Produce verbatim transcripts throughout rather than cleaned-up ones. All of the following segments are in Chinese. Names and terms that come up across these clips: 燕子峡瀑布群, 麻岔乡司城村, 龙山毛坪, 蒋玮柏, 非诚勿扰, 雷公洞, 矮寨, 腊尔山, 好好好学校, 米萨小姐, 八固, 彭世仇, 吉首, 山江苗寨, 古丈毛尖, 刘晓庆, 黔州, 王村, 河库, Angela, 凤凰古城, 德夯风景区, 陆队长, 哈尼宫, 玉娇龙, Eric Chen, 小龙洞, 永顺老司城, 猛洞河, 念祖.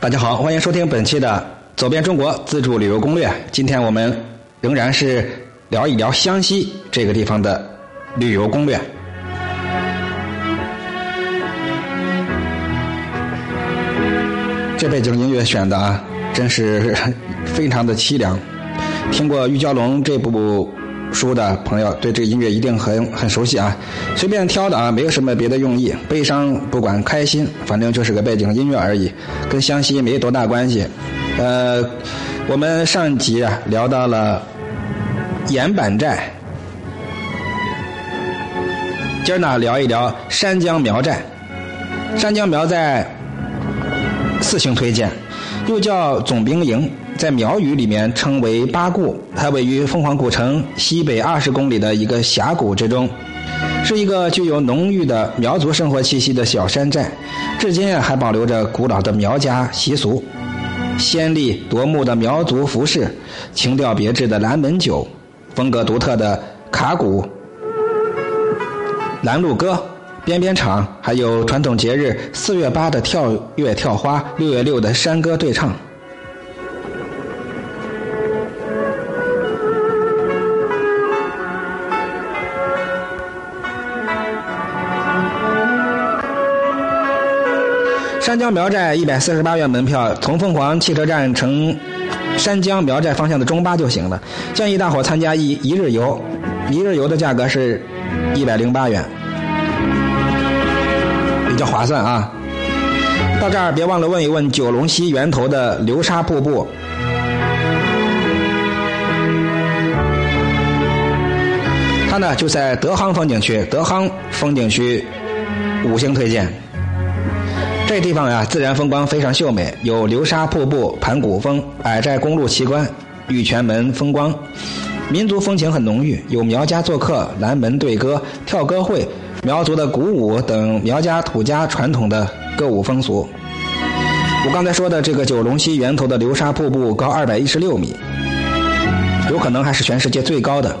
大家好，欢迎收听本期的走遍中国自助旅游攻略。今天我们仍然是聊一聊湘西这个地方的旅游攻略。这背景音乐选的啊，真是非常的凄凉。听过玉娇龙这部书的朋友对这个音乐一定很很熟悉啊，随便挑的啊，没有什么别的用意，悲伤不管开心，反正就是个背景音乐而已，跟湘西没多大关系。呃，我们上集啊聊到了岩板寨，今儿呢聊一聊山江苗寨。山江苗寨四星推荐，又叫总兵营，在苗语里面称为八固，它位于凤凰古城西北二十公里的一个峡谷之中，是一个具有浓郁的苗族生活气息的小山寨，至今还保留着古老的苗家习俗、鲜丽夺目的苗族服饰、情调别致的蓝门酒、风格独特的卡鼓、拦路歌、边边场，还有传统节日四月八的跳跃跳花、六月六的山歌对唱。山江苗寨一百四十八元门票，从凤凰汽车站乘山江苗寨方向的中巴就行了。建议大伙参加一一日游，一日游的价格是一百零八元，比较划算啊。到这儿别忘了问一问九龙溪源头的流沙瀑布，它呢就在德夯风景区，德夯风景区五星推荐。这地方呀、啊，自然风光非常秀美，有流沙瀑布、盘古峰、矮寨公路奇观、玉泉门风光，民族风情很浓郁，有苗家做客、南门对歌、跳歌会、苗族的鼓舞等苗家土家传统的歌舞风俗。我刚才说的这个九龙溪源头的流沙瀑布高二百一十六米，有可能还是全世界最高的。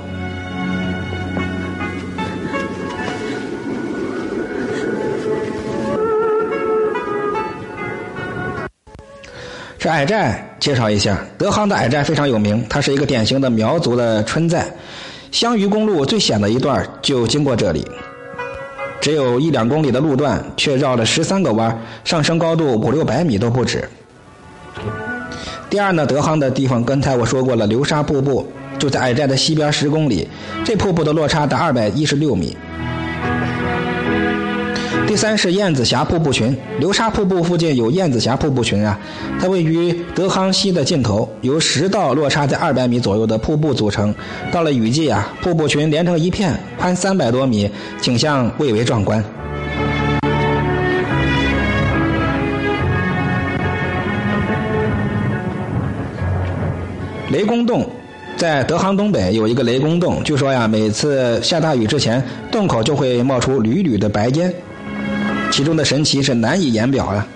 这矮寨介绍一下，德夯的矮寨非常有名，它是一个典型的苗族的村寨，湘渝公路最险的一段就经过这里，只有一两公里的路段，却绕了十三个弯，上升高度五六百米都不止。第二呢，德夯的地方刚才我说过了，流沙瀑布就在矮寨的西边十公里，这瀑布的落差达二百一十六米。第三是燕子峡瀑布群，流沙瀑布附近有燕子峡瀑布群啊，它位于德夯西的尽头，由十道落差在二百米左右的瀑布组成。到了雨季啊，瀑布群连成一片，宽三百多米，景象蔚为壮观。雷公洞。在德夯东北有一个雷公洞，据说呀，每次下大雨之前，洞口就会冒出缕缕的白烟，其中的神奇是难以言表啊。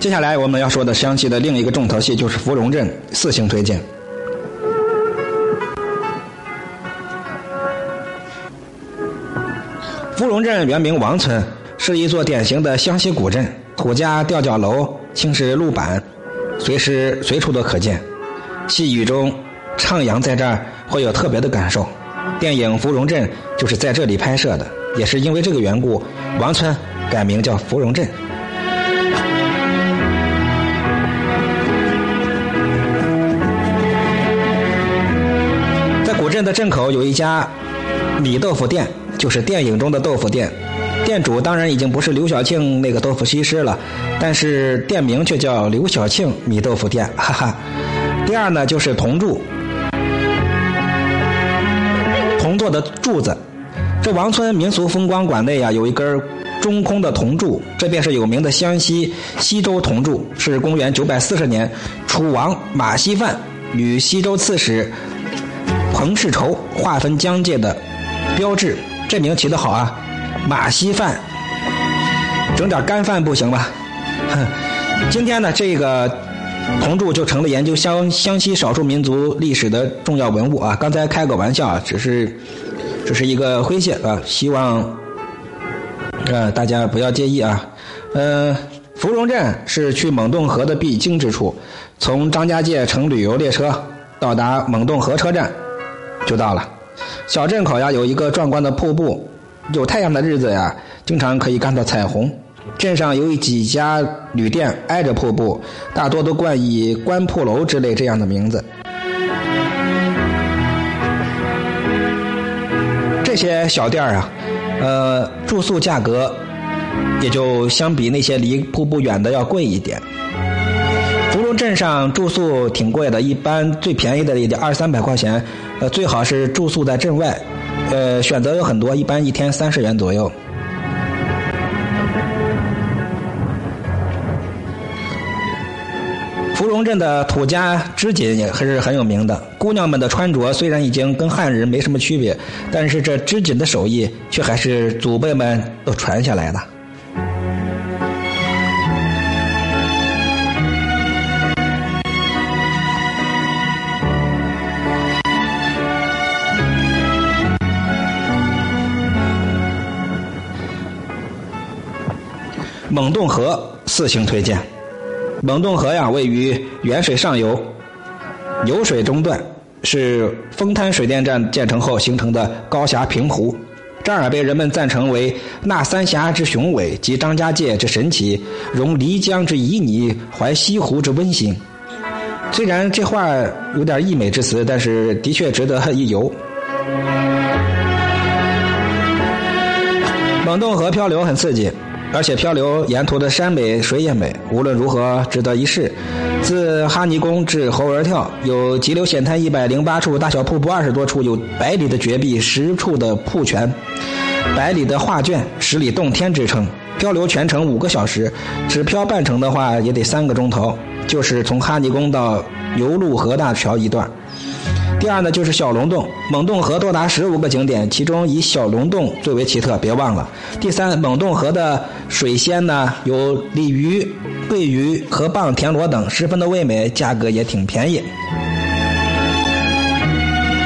接下来我们要说的湘西的另一个重头戏就是芙蓉镇，四星推荐。芙蓉镇原名王村，是一座典型的湘西古镇，土家吊脚楼、青石路板，随时随处都可见。细雨中徜徉在这儿，会有特别的感受。电影《芙蓉镇》就是在这里拍摄的，也是因为这个缘故，王村改名叫芙蓉镇。在古镇的镇口有一家米豆腐店，就是电影中的豆腐店。店主当然已经不是刘晓庆那个豆腐西施了，但是店名却叫刘晓庆米豆腐店，哈哈。第二呢就是铜柱，铜做的柱子，这王村民俗风光馆内啊有一根中空的铜柱，这便是有名的湘西西周铜柱，是公元九百四十年楚王马希范与西周刺史彭世仇划分疆界的标志。这名起得好啊，马稀饭，整点干饭不行吧？今天呢，这个铜柱就成了研究湘湘西少数民族历史的重要文物啊。刚才开个玩笑啊，只是只是一个诙谐啊，希望呃大家不要介意啊。呃，芙蓉镇是去猛洞河的必经之处，从张家界乘旅游列车到达猛洞河车站就到了。小镇口呀有一个壮观的瀑布，有太阳的日子呀，经常可以看到彩虹。镇上有几家旅店挨着瀑布，大多都冠以观瀑楼之类这样的名字。这些小店啊，呃，住宿价格也就相比那些离瀑布远的要贵一点。芙蓉镇上住宿挺贵的，一般最便宜的也得二三百块钱，呃，最好是住宿在镇外，呃，选择有很多，一般一天三十元左右。芙蓉镇的土家织锦也是很有名的，姑娘们的穿着虽然已经跟汉人没什么区别，但是这织锦的手艺却还是祖辈们都传下来的。猛洞河四星推荐。猛洞河呀，位于原水上游，由水中断，是丰滩水电站建成后形成的高峡平湖，这儿被人们赞成为纳三峡之雄伟，及张家界之神奇，融漓江之旖旎，怀西湖之温馨。虽然这话有点溢美之词，但是的确值得一游。猛洞河漂流很刺激，而且漂流沿途的山美水也美，无论如何值得一试。自哈尼宫至猴儿跳，有急流险滩一百零八处，大小瀑布二十多处，有百里的绝壁，十处的瀑泉，百里的画卷，十里洞天之称。漂流全程五个小时，只漂半程的话也得三个钟头，就是从哈尼宫到游路河大桥一段。第二呢，就是小龙洞。猛洞河多达十五个景点，其中以小龙洞最为奇特，别忘了。第三，猛洞河的水鲜呢有鲤鱼、桂鱼、河蚌、田螺等，十分的味美，价格也挺便宜。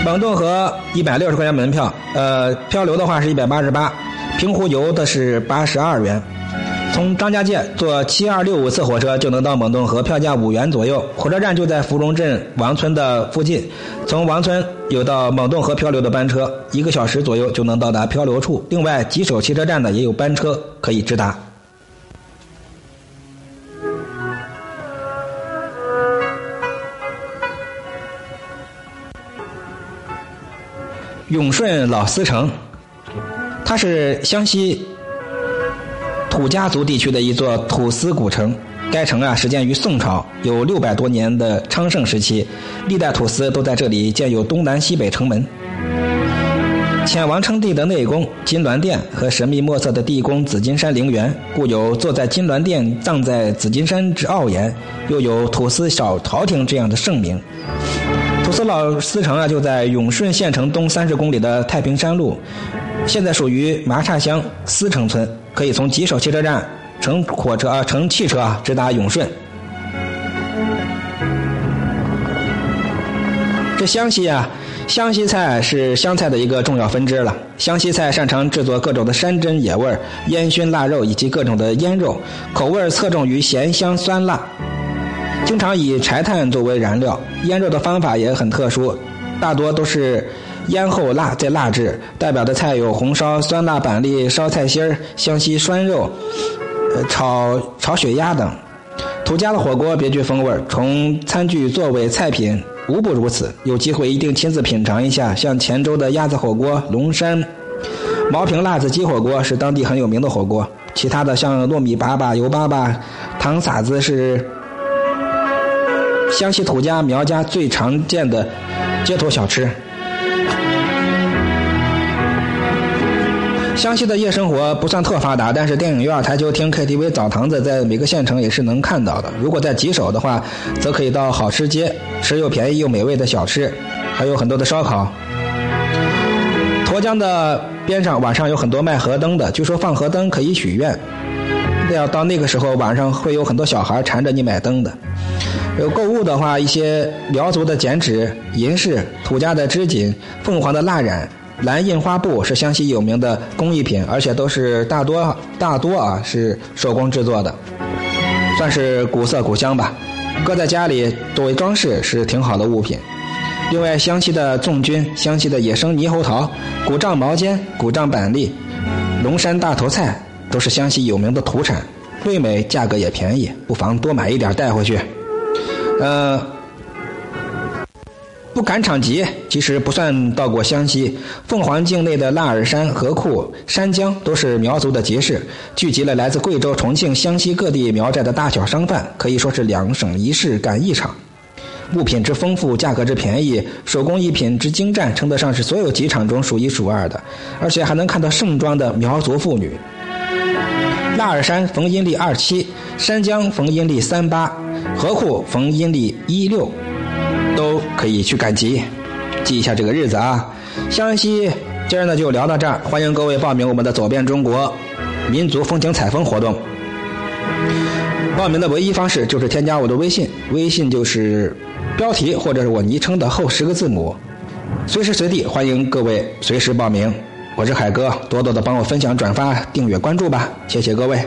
猛洞河一百六十块钱门票，呃，漂流的话是一百八十八，平湖游的是八十二元。从张家界坐七二六五四火车就能到猛洞河，票价五元左右。火车站就在芙蓉镇王村的附近，从王村有到猛洞河漂流的班车，一个小时左右就能到达漂流处。另外，吉首汽车站呢也有班车可以直达。永顺老司城，它是湘西土家族地区的一座土司古城，该城啊始建于宋朝，有六百多年的昌盛时期，历代土司都在这里建有东南西北城门。浅王称帝的内宫金銮殿和神秘莫测的地宫紫金山陵园，故有坐在金銮殿葬在紫金山之傲言，又有土司小朝廷这样的盛名。土司老司城啊就在永顺县城东三十公里的太平山路，现在属于麻岔乡司城村，可以从吉首汽车站乘火车啊，乘汽车啊直达永顺。这湘西啊，湘西菜是湘菜的一个重要分支了。湘西菜擅长制作各种的山珍野味、烟熏腊肉以及各种的腌肉，口味侧重于咸香酸辣，经常以柴炭作为燃料。腌肉的方法也很特殊，大多都是腌后辣再辣制，代表的菜有红烧、酸辣板栗、烧菜心儿、湘西涮肉、呃、炒炒血鸭等。土家的火锅别具风味，从餐具、座位、菜品无不如此，有机会一定亲自品尝一下。像黔州的鸭子火锅、龙山毛坪辣子鸡火锅是当地很有名的火锅，其他的像糯米粑粑、油粑粑、糖撒子是湘西土家、苗家最常见的街头小吃。湘西的夜生活不算特发达，但是电影院、台球厅、K T V、澡堂子在每个县城也是能看到的。如果在吉首的话，则可以到好吃街吃又便宜又美味的小吃，还有很多的烧烤。沱江的边上晚上有很多卖河灯的，据说放河灯可以许愿。那样到那个时候晚上会有很多小孩缠着你买灯的。有购物的话，一些苗族的剪纸、银饰、土家的织锦、凤凰的蜡染、蓝印花布是湘西有名的工艺品，而且都是大多大多啊是手工制作的，算是古色古香吧，搁在家里作为装饰是挺好的物品。另外，湘西的粽菌、湘西的野生猕猴桃、古丈毛尖、古丈板栗、龙山大头菜都是湘西有名的土产，味美，价格也便宜，不妨多买一点带回去。呃，不赶场集其实不算到过湘西，凤凰境内的腊尔山、河库、山江都是苗族的集市，聚集了来自贵州、重庆、湘西各地苗寨的大小商贩，可以说是两省一市赶一场。物品之丰富，价格之便宜，手工艺品之精湛，称得上是所有集场中数一数二的，而且还能看到盛装的苗族妇女。腊尔山逢阴历二七，山江逢阴历三八，河库逢阴历一六，都可以去赶集，记一下这个日子啊。湘西今儿呢就聊到这儿，欢迎各位报名我们的走遍中国民族风情采风活动。报名的唯一方式就是添加我的微信，微信就是标题或者是我昵称的后十个字母，随时随地欢迎各位随时报名。我是海哥，多多的帮我分享、转发、订阅、关注吧，谢谢各位。